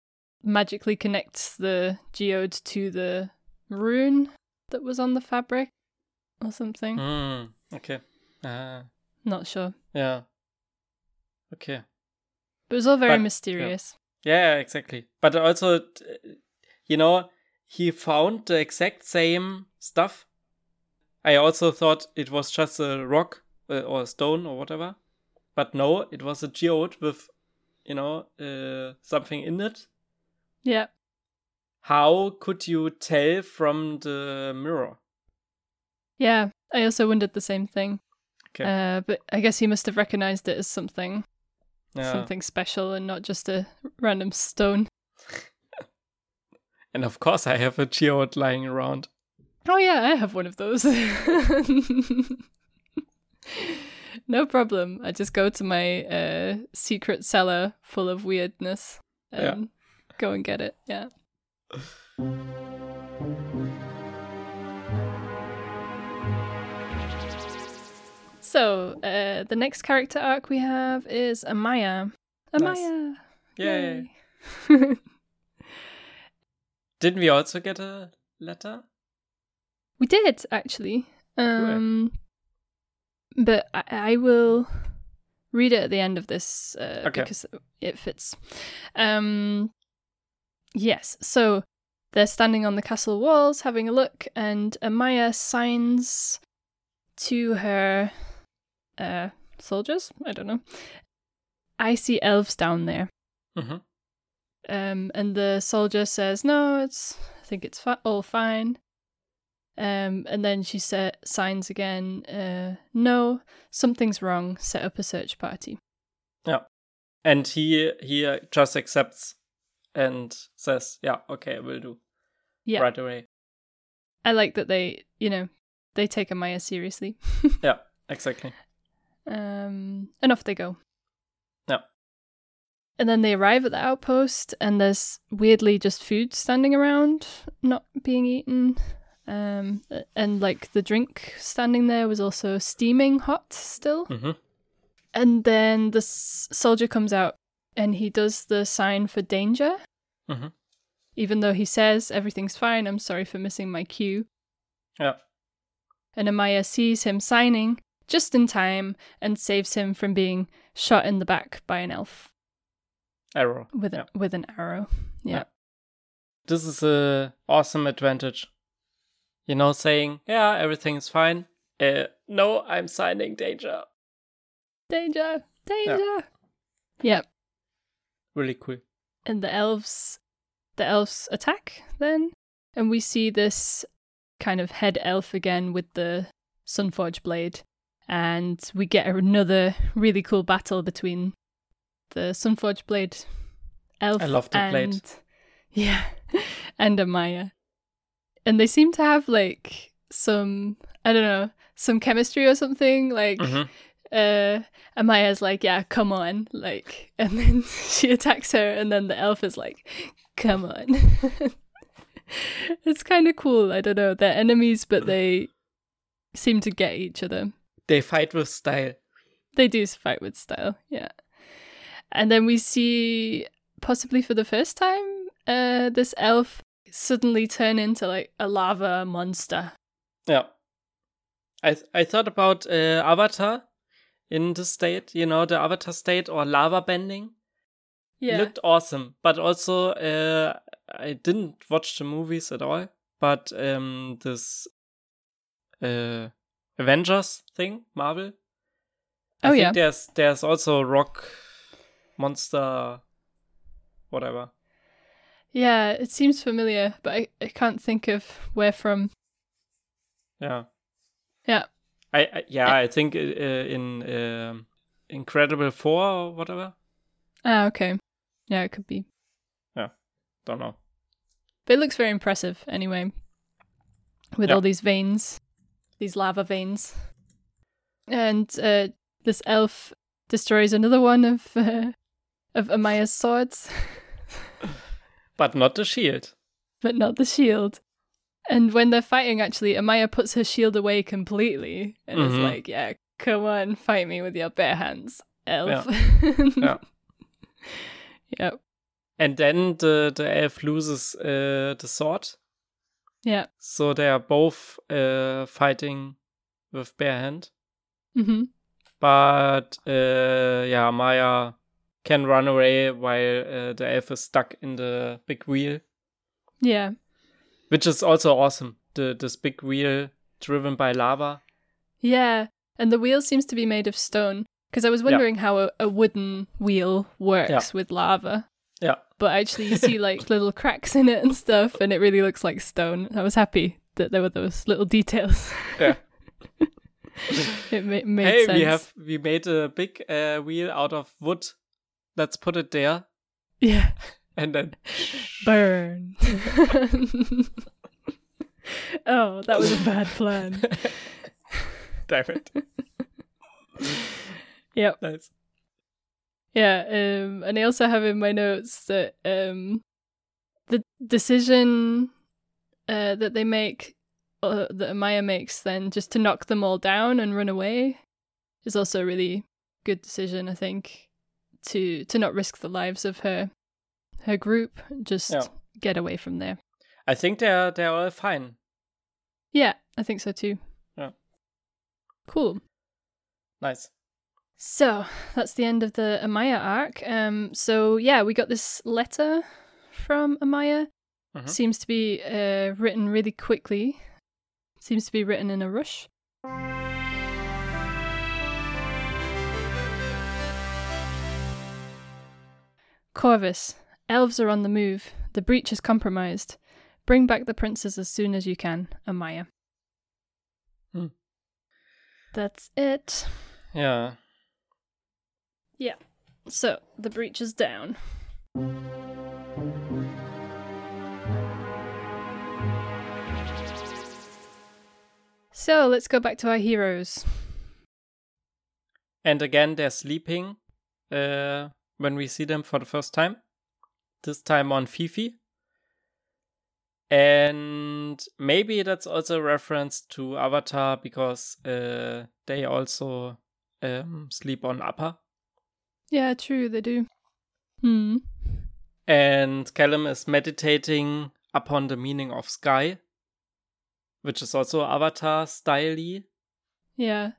magically connects the geode to the rune that was on the fabric or something. Mm, okay. Uh, Not sure. Yeah. Okay. But it was all very but, mysterious. Yeah. yeah, exactly. But also, you know... He found the exact same stuff. I also thought it was just a rock uh, or a stone or whatever. But no, it was a geode with, you know, uh, something in it. Yeah. How could you tell from the mirror? Yeah, I also wondered the same thing. Okay. Uh, but I guess he must have recognized it as something, yeah. something special and not just a random stone. And of course I have a geode lying around. Oh yeah, I have one of those. No problem. I just go to my uh, secret cellar full of weirdness and yeah. go and get it. Yeah. So uh, the next character arc we have is Amaya. Amaya. Nice. Yay. Yay. Didn't we also get a letter? We did, actually. Um, cool. But I, I will read it at the end of this uh, okay. because it fits. Um, yes, so they're standing on the castle walls having a look, and Amaya signs to her uh, soldiers, I don't know. I see elves down there. Mm-hmm. Um, and the soldier says, no, it's. I think it's fi- all fine. Um, and then she sa- signs again, uh, no, something's wrong, set up a search party. Yeah. And he he just accepts and says, yeah, okay, we'll do. Yeah. Right away. I like that they, you know, they take Amaya seriously. Yeah, exactly. Um, and off they go. Yeah. And then they arrive at the outpost, and there's weirdly just food standing around, not being eaten. Um, and like the drink standing there was also steaming hot still. Mm-hmm. And then the s- soldier comes out, and he does the sign for danger. Mm-hmm. Even though he says, everything's fine, I'm sorry for missing my cue. Yeah. And Amaya sees him signing just in time and saves him from being shot in the back by an elf. Arrow. With, yeah. a, with an arrow. Yeah. yeah. This is a awesome advantage. You know, saying, yeah, everything's fine. Uh, no, I'm signing danger. Danger. Danger. Yeah. Yep. Really quick. And the elves, the elves attack then, and we see this kind of head elf again with the Sunforge blade, and we get another really cool battle between the Sunforge blade elf I love the and blade. yeah, and Amaya, and they seem to have like some I don't know some chemistry or something like. Mm-hmm. Uh, Amaya's like, yeah, come on, like, and then she attacks her, and then the elf is like, come on. It's kind of cool. I don't know. They're enemies, but they seem to get each other. They fight with style. They do fight with style, yeah. And then we see, possibly for the first time, uh, this elf suddenly turn into like a lava monster. Yeah, I th- I thought about uh, Avatar. In the state, you know, the Avatar state or lava bending. Yeah. It looked awesome. But also, uh, I didn't watch the movies at all. But um, this uh, Avengers thing, Marvel. I oh, think yeah. There's, there's also rock, monster, whatever. Yeah, it seems familiar, but I, I can't think of where from. Yeah. Yeah. I, I yeah, I think uh, in uh, Incredible Four or whatever. Ah, okay. Yeah, it could be. Yeah, don't know. But it looks very impressive anyway, with yeah. all these veins, these lava veins. And uh, this elf destroys another one of uh, of Amaya's swords. But not the shield. But not the shield. And when they're fighting, actually, Amaya puts her shield away completely and mm-hmm. is like, yeah, come on, fight me with your bare hands, elf. Yeah. yeah. Yep. And then the, the elf loses uh, the sword. Yeah. So they are both uh, fighting with bare hand. Mm-hmm. But, uh, yeah, Amaya can run away while uh, the elf is stuck in the big wheel. Yeah. Which is also awesome, the this big wheel driven by lava. Yeah, and the wheel seems to be made of stone, because I was wondering yeah. how a, a wooden wheel works yeah. with lava. Yeah. But actually you see like little cracks in it and stuff, and it really looks like stone. I was happy that there were those little details. Yeah. It ma- made hey, sense. Hey, we have we made a big uh, wheel out of wood. Let's put it there. Yeah. And then burn. Oh, that was a bad plan. Damn it. Yep. Nice. Yeah, um, and I also have in my notes that um, the decision uh, that they make, uh, that Amaya makes then, just to knock them all down and run away, is also a really good decision, I think, to to not risk the lives of her. Her group, just yeah. get away from there. I think they're they're all fine. Yeah, I think so too. Yeah. Cool. Nice. So that's the end of the Amaya arc. Um. So yeah, we got this letter from Amaya. Mm-hmm. Seems to be uh, written really quickly. Seems to be written in a rush. Corvus. Elves are on the move. The breach is compromised. Bring back the princes as soon as you can, Amaya. Hmm. That's it. Yeah. Yeah. So, the breach is down. So, let's go back to our heroes. And again, they're sleeping uh, when we see them for the first time. This time on Fifi. And maybe that's also a reference to Avatar, because uh, they also um, sleep on Appa. Yeah, true, they do. Hmm. And Callum is meditating upon the meaning of sky, which is also Avatar style-y. Yeah.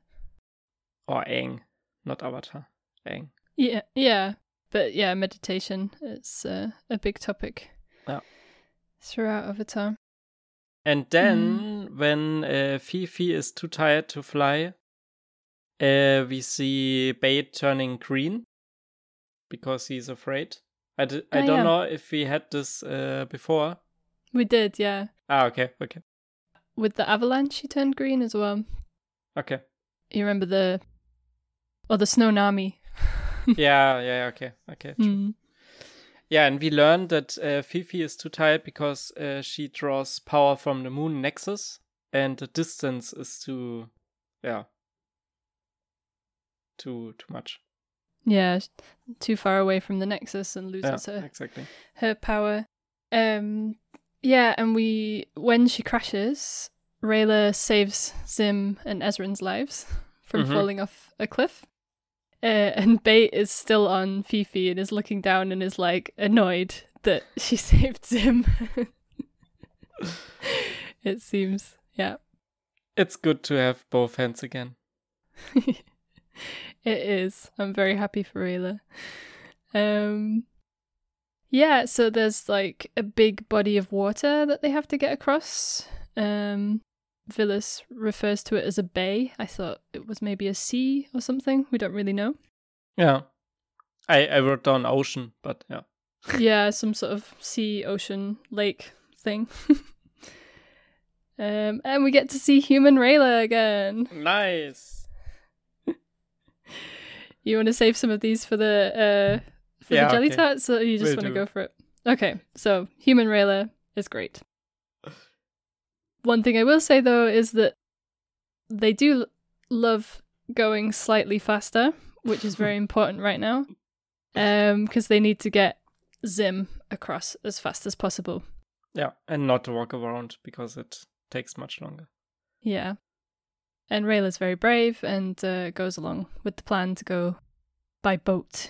Or Aang, not Avatar. Aang. Yeah, yeah. But yeah, meditation, it's uh, a big topic yeah. throughout Avatar. And then, mm. when uh, Fifi is too tired to fly, uh, we see Bait turning green. because he's afraid. I, d- I oh, don't yeah. know if we had this uh, before. We did, yeah. Ah, okay, okay. With the avalanche, he turned green as well. Okay. You remember the... Or the Snownami. yeah, yeah, okay, okay. True. Mm. Yeah, and we learned that uh, Fifi is too tired because uh, she draws power from the moon Nexus, and the distance is too... Yeah. Too too much. Yeah, too far away from the Nexus and loses yeah, her, exactly. her power. Um, yeah, and we when she crashes, Rayla saves Zym and Ezran's lives from mm-hmm. falling off a cliff. Uh, and Bait is still on Fifi and is looking down and is like annoyed that she saved Zym. It seems, yeah. It's good to have both hands again. It is. I'm very happy for Rayla. Um, yeah, so there's like a big body of water that they have to get across. Um, Vilis refers to it as a bay. I thought it was maybe a sea or something. We don't really know. Yeah. I, I wrote down ocean, but yeah. Yeah, some sort of sea, ocean, lake thing. um, and we get to see human Rayla again. Nice. You want to save some of these for the uh, for yeah, the jelly okay. tarts, or you just we'll want to go for it? Okay, so human Rayla is great. One thing I will say, though, is that they do love going slightly faster, which is very important right now, because um, they need to get Zym across as fast as possible. Yeah, and not to walk around, because it takes much longer. Yeah. And Rayla's very brave and uh, goes along with the plan to go by boat.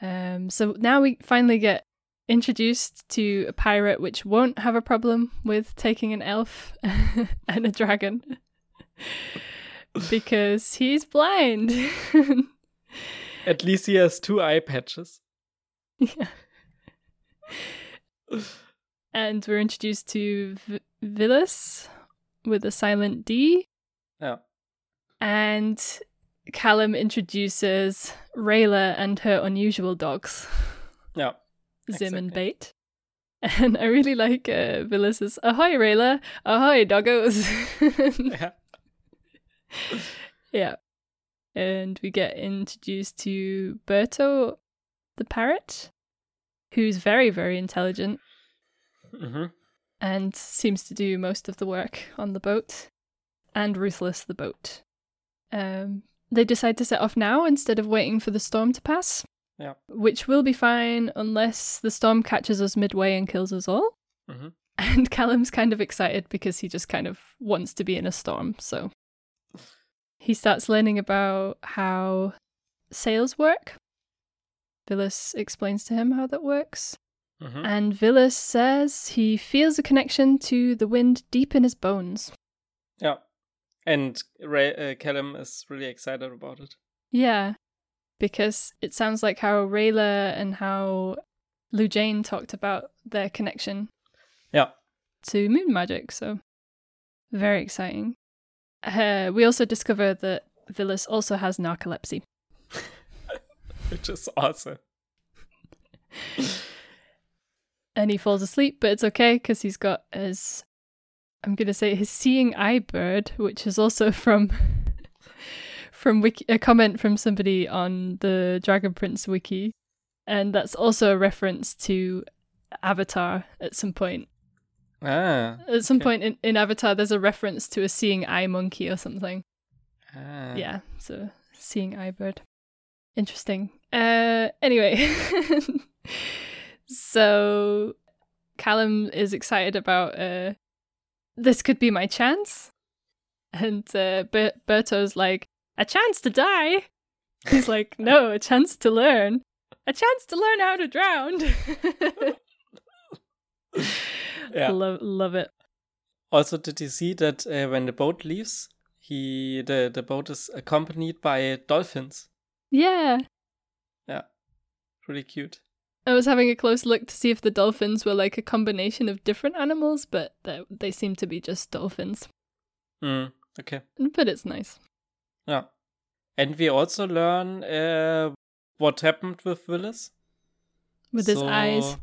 Um, so now we finally get introduced to a pirate which won't have a problem with taking an elf and a dragon because he's blind. At least he has two eye patches. Yeah. And we're introduced to v- Vilis with a silent D. Yeah. And Callum introduces Rayla and her unusual dogs. Yeah. Zym exactly. and Bait. And I really like uh, Vilis's, ahoy Rayla, ahoy doggos. yeah. yeah. And we get introduced to Berto, the parrot, who's very, very intelligent mm-hmm. and seems to do most of the work on the boat, and Ruthless, the boat. Um, they decide to set off now instead of waiting for the storm to pass. Yeah. Which will be fine unless the storm catches us midway and kills us all. Mm-hmm. And Callum's kind of excited because he just kind of wants to be in a storm. So he starts learning about how sails work. Vilis explains to him how that works. Mm-hmm. And Vilis says he feels a connection to the wind deep in his bones. Yeah. And Ray- uh, Callum is really excited about it. Yeah. Because it sounds like how Rayla and how Lujane talked about their connection yeah. to moon magic. So very exciting. Uh, we also discover that Vilis also has narcolepsy. Which is awesome. And he falls asleep, but it's okay because he's got his, I'm going to say his seeing eye bird, which is also from... from wiki- a comment from somebody on the Dragon Prince wiki, and that's also a reference to Avatar at some point. Ah, at some okay. point in, in Avatar, there's a reference to a seeing eye monkey or something. Ah. Yeah, so seeing eye bird. Interesting. Uh, anyway, so Callum is excited about uh, this could be my chance, and uh, Ber- Berto's like, a chance to die. He's like, no, a chance to learn. A chance to learn how to drown. yeah. Love, love it. Also, did you see that uh, when the boat leaves, he the, the boat is accompanied by dolphins? Yeah. Yeah. Pretty cute. I was having a close look to see if the dolphins were like a combination of different animals, but they seem to be just dolphins. Mm, okay. But it's nice. Yeah. And we also learn uh, what happened with Vilis. With so, his eyes.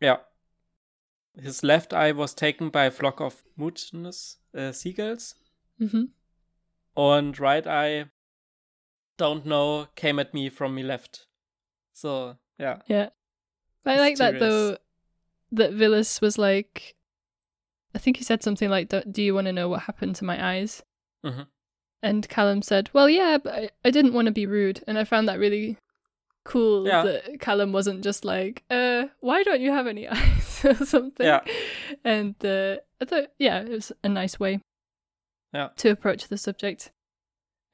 Yeah. His left eye was taken by a flock of mutinous uh, seagulls. Mm-hmm. And right eye, don't know, came at me from me left. So, yeah. Yeah. But I like that, though, that Vilis was like, I think he said something like, do you want to know what happened to my eyes? Mm-hmm. And Callum said, well, yeah, but I, I didn't want to be rude. And I found that really cool yeah. that Callum wasn't just like, uh, why don't you have any eyes or something? Yeah. And uh, I thought, yeah, it was a nice way yeah. to approach the subject.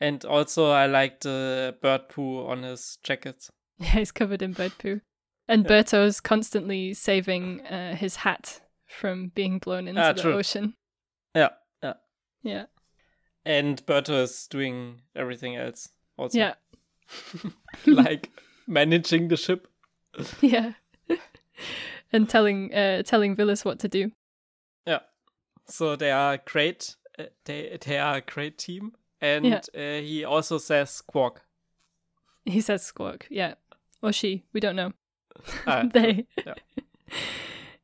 And also I liked the uh, bird poo on his jacket. Yeah, he's covered in bird poo. And yeah. Berto's constantly saving uh, his hat from being blown into ah, the true. ocean. Yeah, yeah. Yeah. And Berto is doing everything else also. Yeah. Like managing the ship. Yeah. And telling uh, telling Vilis what to do. Yeah. So they are great. Uh, they they are a great team. And yeah. uh, he also says squawk. He says squawk, yeah. Or she, we don't know. Ah, they. Yeah.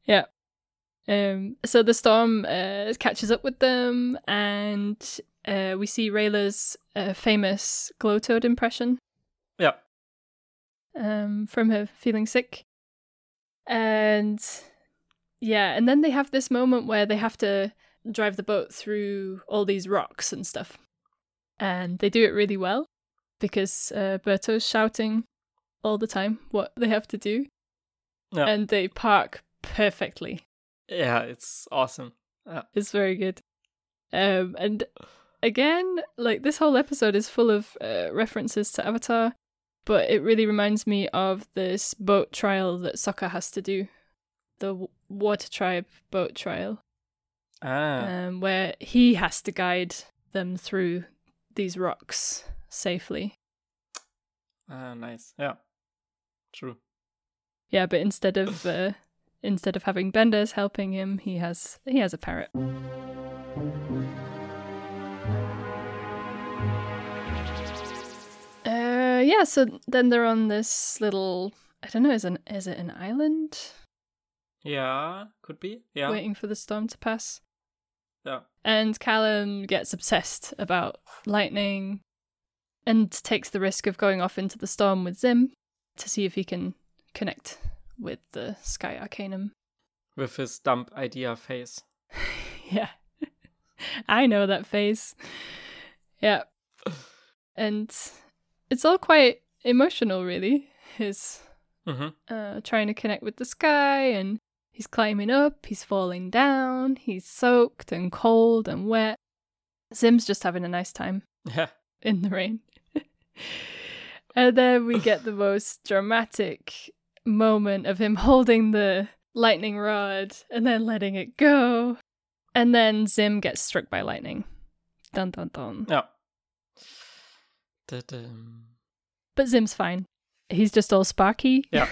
Yeah. Um, so the storm uh, catches up with them, and uh, we see Rayla's uh, famous glow-toad impression. Yeah. Um, from her feeling sick. And yeah, and then they have this moment where they have to drive the boat through all these rocks and stuff. And they do it really well, because uh, Berto's shouting all the time what they have to do. Yeah. And they park perfectly. Yeah, it's awesome. Yeah. It's very good. Um, and again, like, this whole episode is full of uh, references to Avatar, but it really reminds me of this boat trial that Sokka has to do, the w- Water Tribe boat trial, ah. um, where he has to guide them through these rocks safely. Ah, nice. Yeah, true. Yeah, but instead of uh, instead of having Benders helping him, he has he has a parrot. Uh, yeah. So then they're on this little, I don't know, is an is it an island? Yeah, could be. Yeah. Waiting for the storm to pass. Yeah. And Callum gets obsessed about lightning. And takes the risk of going off into the storm with Zym to see if he can connect with the Sky Arcanum. With his dumb idea face. Yeah. I know that face. Yeah. And it's all quite emotional, really. His mm-hmm. uh, trying to connect with the sky, and he's climbing up, he's falling down, he's soaked and cold and wet. Zim's just having a nice time. Yeah. In the rain. And then we get the most dramatic moment of him holding the lightning rod and then letting it go. And then Zym gets struck by lightning. Dun dun dun. Yeah. Da-dum. But Zim's fine. He's just all sparky. Yeah.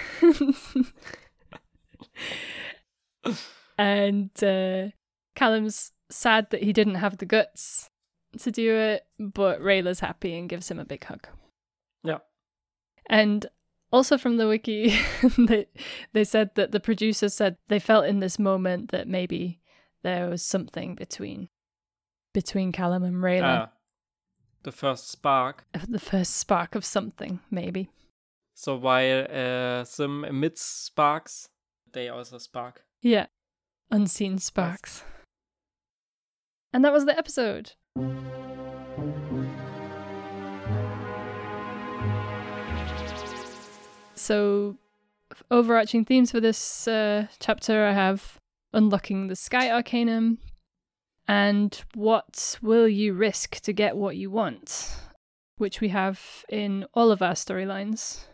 And uh, Callum's sad that he didn't have the guts to do it, but Rayla's happy and gives him a big hug. Yeah. And also from the wiki, they, they said that the producer said they felt in this moment that maybe there was something between between Callum and Rayla. Uh, the first spark. The first spark of something, maybe. So while uh, some emits sparks, they also spark. Yeah. Unseen sparks. Yes. And that was the episode. So, overarching themes for this uh, chapter, I have unlocking the Sky Arcanum and what will you risk to get what you want, which we have in all of our storylines.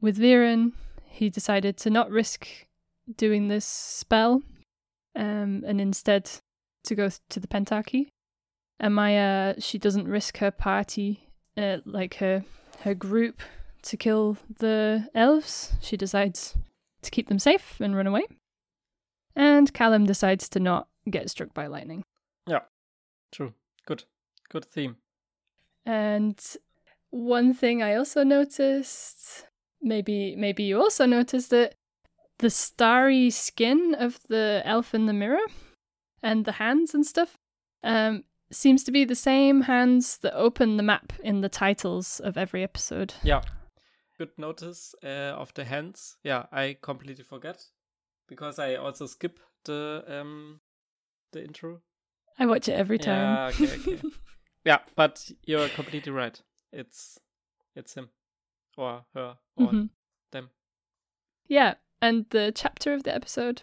With Viren, he decided to not risk doing this spell um, and instead to go to the Pentarchy. Amaya, she doesn't risk her party, uh, like her her group, to kill the elves. She decides to keep them safe and run away. And Callum decides to not get struck by lightning. Yeah, true. Good. Good theme. And One thing I also noticed, maybe maybe you also noticed it, the starry skin of the elf in the mirror and the hands and stuff um, seems to be the same hands that open the map in the titles of every episode. Yeah, good notice uh, of the hands. Yeah, I completely forgot because I also skip the um, the intro. I watch it every time. Yeah, okay, okay. Yeah, but you're completely right. It's it's him or her or mm-hmm. them. Yeah, and the chapter of the episode?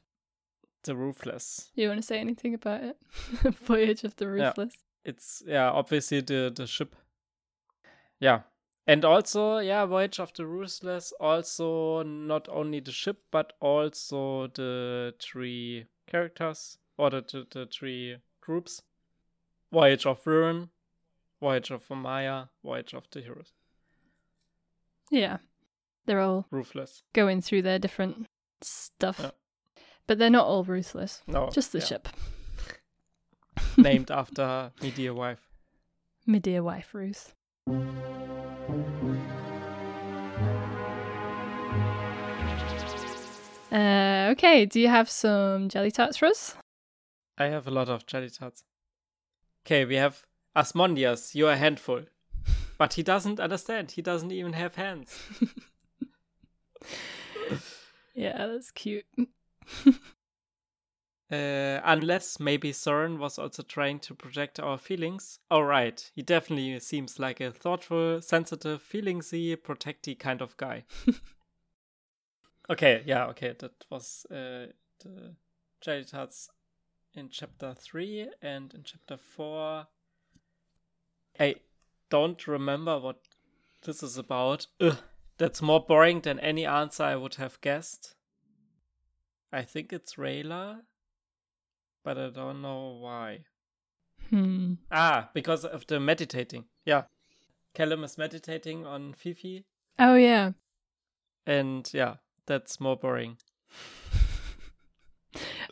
The Ruthless. You want to say anything about it? Voyage of the Ruthless. Yeah. It's, yeah, obviously the, the ship. Yeah. And also, yeah, Voyage of the Ruthless, also not only the ship, but also the three characters or the, the, the three groups. Voyage of Viren, Voyage of Amaya, Voyage of the Heroes. Yeah. They're all ruthless, going through their different stuff. Yeah. But they're not all ruthless. No. Just the yeah. ship. Named after me dear wife. Me dear wife, Ruth. Uh, okay, do you have some jelly tarts for us? I have a lot of jelly tarts. Okay, we have Asmondias, you're a handful. But he doesn't understand. He doesn't even have hands. Yeah, that's cute. uh, unless maybe Soren was also trying to project our feelings. All right, he definitely seems like a thoughtful, sensitive, feelingsy, protecty kind of guy. Okay, yeah, okay, that was uh, the jelly tarts in chapter three, and in chapter four. I don't remember what this is about. Ugh, that's more boring than any answer I would have guessed. I think it's Rayla, but I don't know why. Hmm. Ah, because of the meditating. Yeah. Callum is meditating on Fifi. Oh, yeah. And yeah, that's more boring.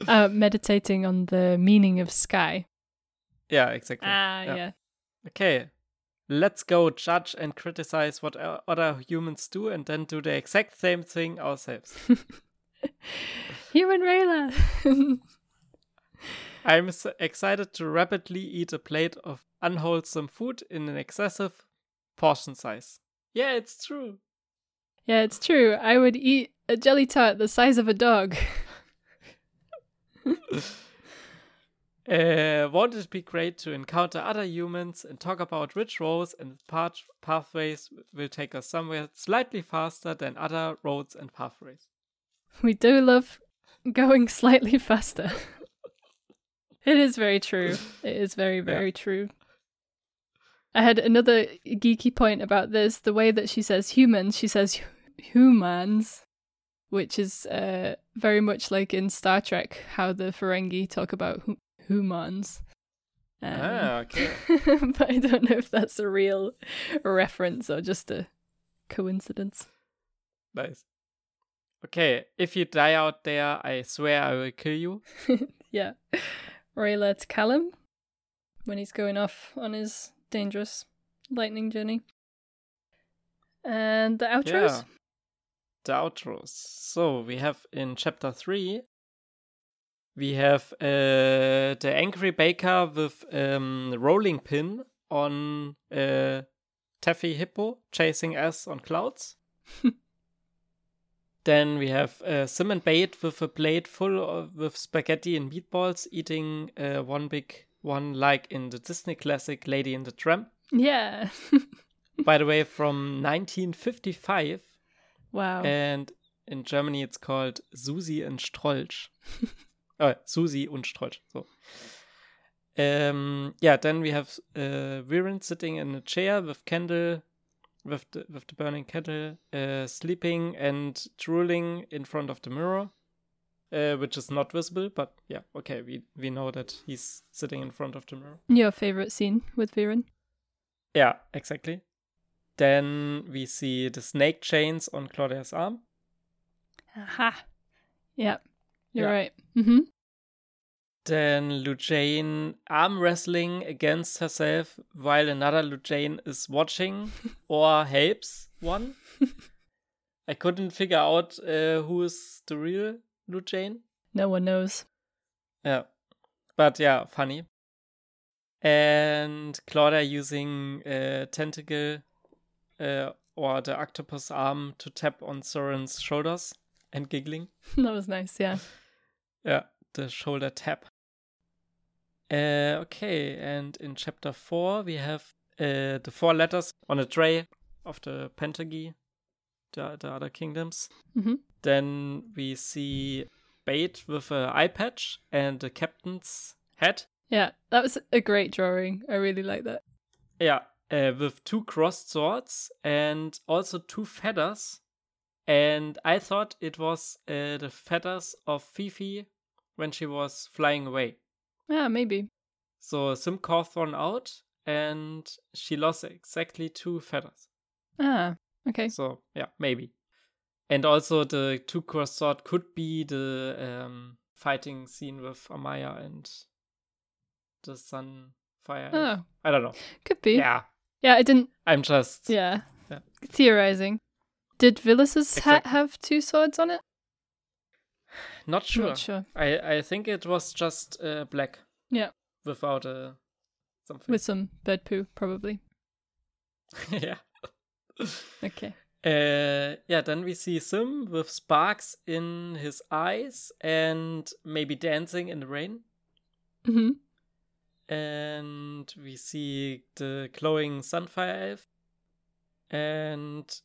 uh, meditating on the meaning of sky. Yeah, exactly. Ah, yeah. yeah. Okay. Let's go judge and criticize what other humans do and then do the exact same thing ourselves. Human Rayla! I'm so excited to rapidly eat a plate of unwholesome food in an excessive portion size. Yeah, it's true. Yeah, it's true. I would eat a jelly tart the size of a dog. Uh, won't it be great to encounter other humans and talk about which roads and path- pathways will take us somewhere slightly faster than other roads and pathways? We do love going slightly faster. It is very true. It is very, very yeah. true. I had another geeky point about this. The way that she says humans, she says humans, which is uh, very much like in Star Trek, how the Ferengi talk about humans. Humans. Um, ah, okay. But I don't know if that's a real reference or just a coincidence. Nice. Okay, if you die out there, I swear I will kill you. Yeah. Rayla to Callum when he's going off on his dangerous lightning journey. And the outros? Yeah. The outros. So we have in chapter three. We have uh, the angry baker with a um, rolling pin on a uh, taffy hippo chasing us on clouds. Then we have uh, Zym and Bait with a plate full of with spaghetti and meatballs eating uh, one big one like in the Disney classic Lady and the Tramp. Yeah. By the way, from nineteen fifty-five. Wow. And in Germany it's called Susi and Strolch. Oh, Susi und Strolch. So. Um, yeah, then we have uh, Viren sitting in a chair with candle, with the, with the burning candle, uh, sleeping and drooling in front of the mirror, uh, which is not visible, but yeah, okay, we, we know that he's sitting in front of the mirror. Your favorite scene with Viren? Yeah, exactly. Then we see the snake chains on Claudia's arm. Aha. Yeah. You're yeah. right. Mm-hmm. Then Lujane arm wrestling against herself while another Lujane is watching or helps one. I couldn't figure out uh, who is the real Lujane. No one knows. Yeah. But yeah, funny. And Claudia using uh, tentacle uh, or the octopus arm to tap on Soren's shoulders and giggling. That was nice, yeah. Yeah, the shoulder tap. Uh, okay, and in chapter four, we have uh, the four letters on a tray of the Pentarchy, the, the other kingdoms. Mm-hmm. Then we see Bait with an eye patch and the captain's hat. Yeah, that was a great drawing. I really like that. Yeah, uh, with two crossed swords and also two feathers. And I thought it was uh, the feathers of Fifi when she was flying away. Yeah, maybe. So Zym caught thrown out and she lost exactly two feathers. Ah, okay. So, yeah, maybe. And also the two crossed sword could be the um, fighting scene with Amaya and the Sunfire. Oh. I don't know. Could be. Yeah. Yeah, I didn't... I'm just... Yeah. yeah. Theorizing. Did Vilis's exactly. hat have two swords on it? Not sure. Not sure. I, I think it was just uh, black. Yeah. Without uh, something. With some bird poo, probably. yeah. okay. Uh, yeah, then we see Zym with sparks in his eyes and maybe dancing in the rain. Mm-hmm. And we see the glowing Sunfire Elf. And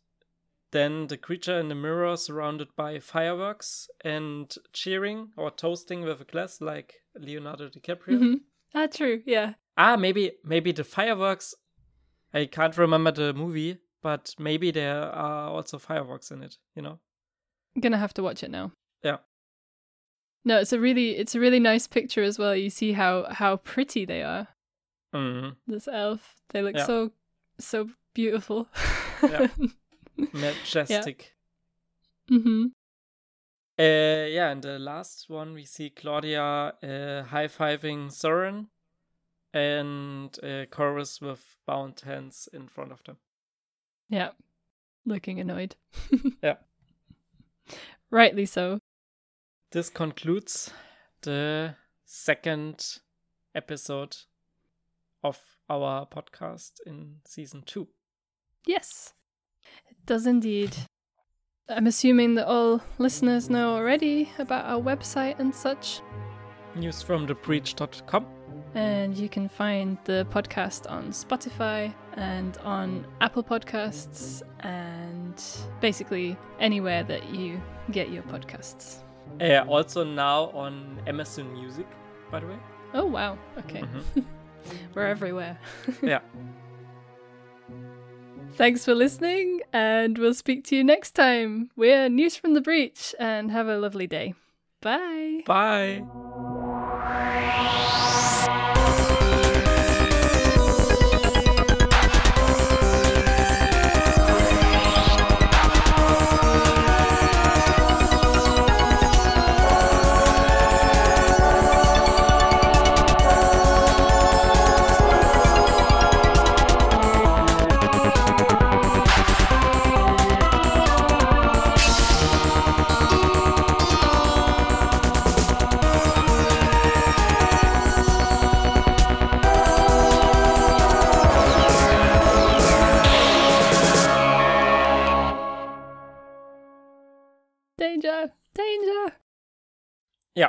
then the creature in the mirror surrounded by fireworks and cheering or toasting with a glass like Leonardo DiCaprio. Mm-hmm. Ah, true, yeah. Ah, maybe maybe the fireworks, I can't remember the movie, but maybe there are also fireworks in it, you know? I'm gonna have to watch it now. Yeah. No, it's a really it's a really nice picture as well. You see how, how pretty they are. Mm-hmm. This elf, they look yeah. so so beautiful. Yeah. Majestic. Yeah. Mm-hmm. Uh, yeah, and the last one we see Claudia uh, high-fiving Soren and uh, Corvus with bound hands in front of them. Yeah, looking annoyed. yeah, rightly so. This concludes the second episode of our podcast in season two. Yes, it does indeed. I'm assuming that all listeners know already about our website and such. news from the breach dot com. And you can find the podcast on Spotify and on Apple Podcasts and basically anywhere that you get your podcasts. Uh, also now on Amazon Music, by the way. Oh, wow. Okay. Mm-hmm. We're everywhere. yeah. Thanks for listening, and we'll speak to you next time. We're News from the Breach, and have a lovely day. Bye. Bye. Danger! Danger! Ja,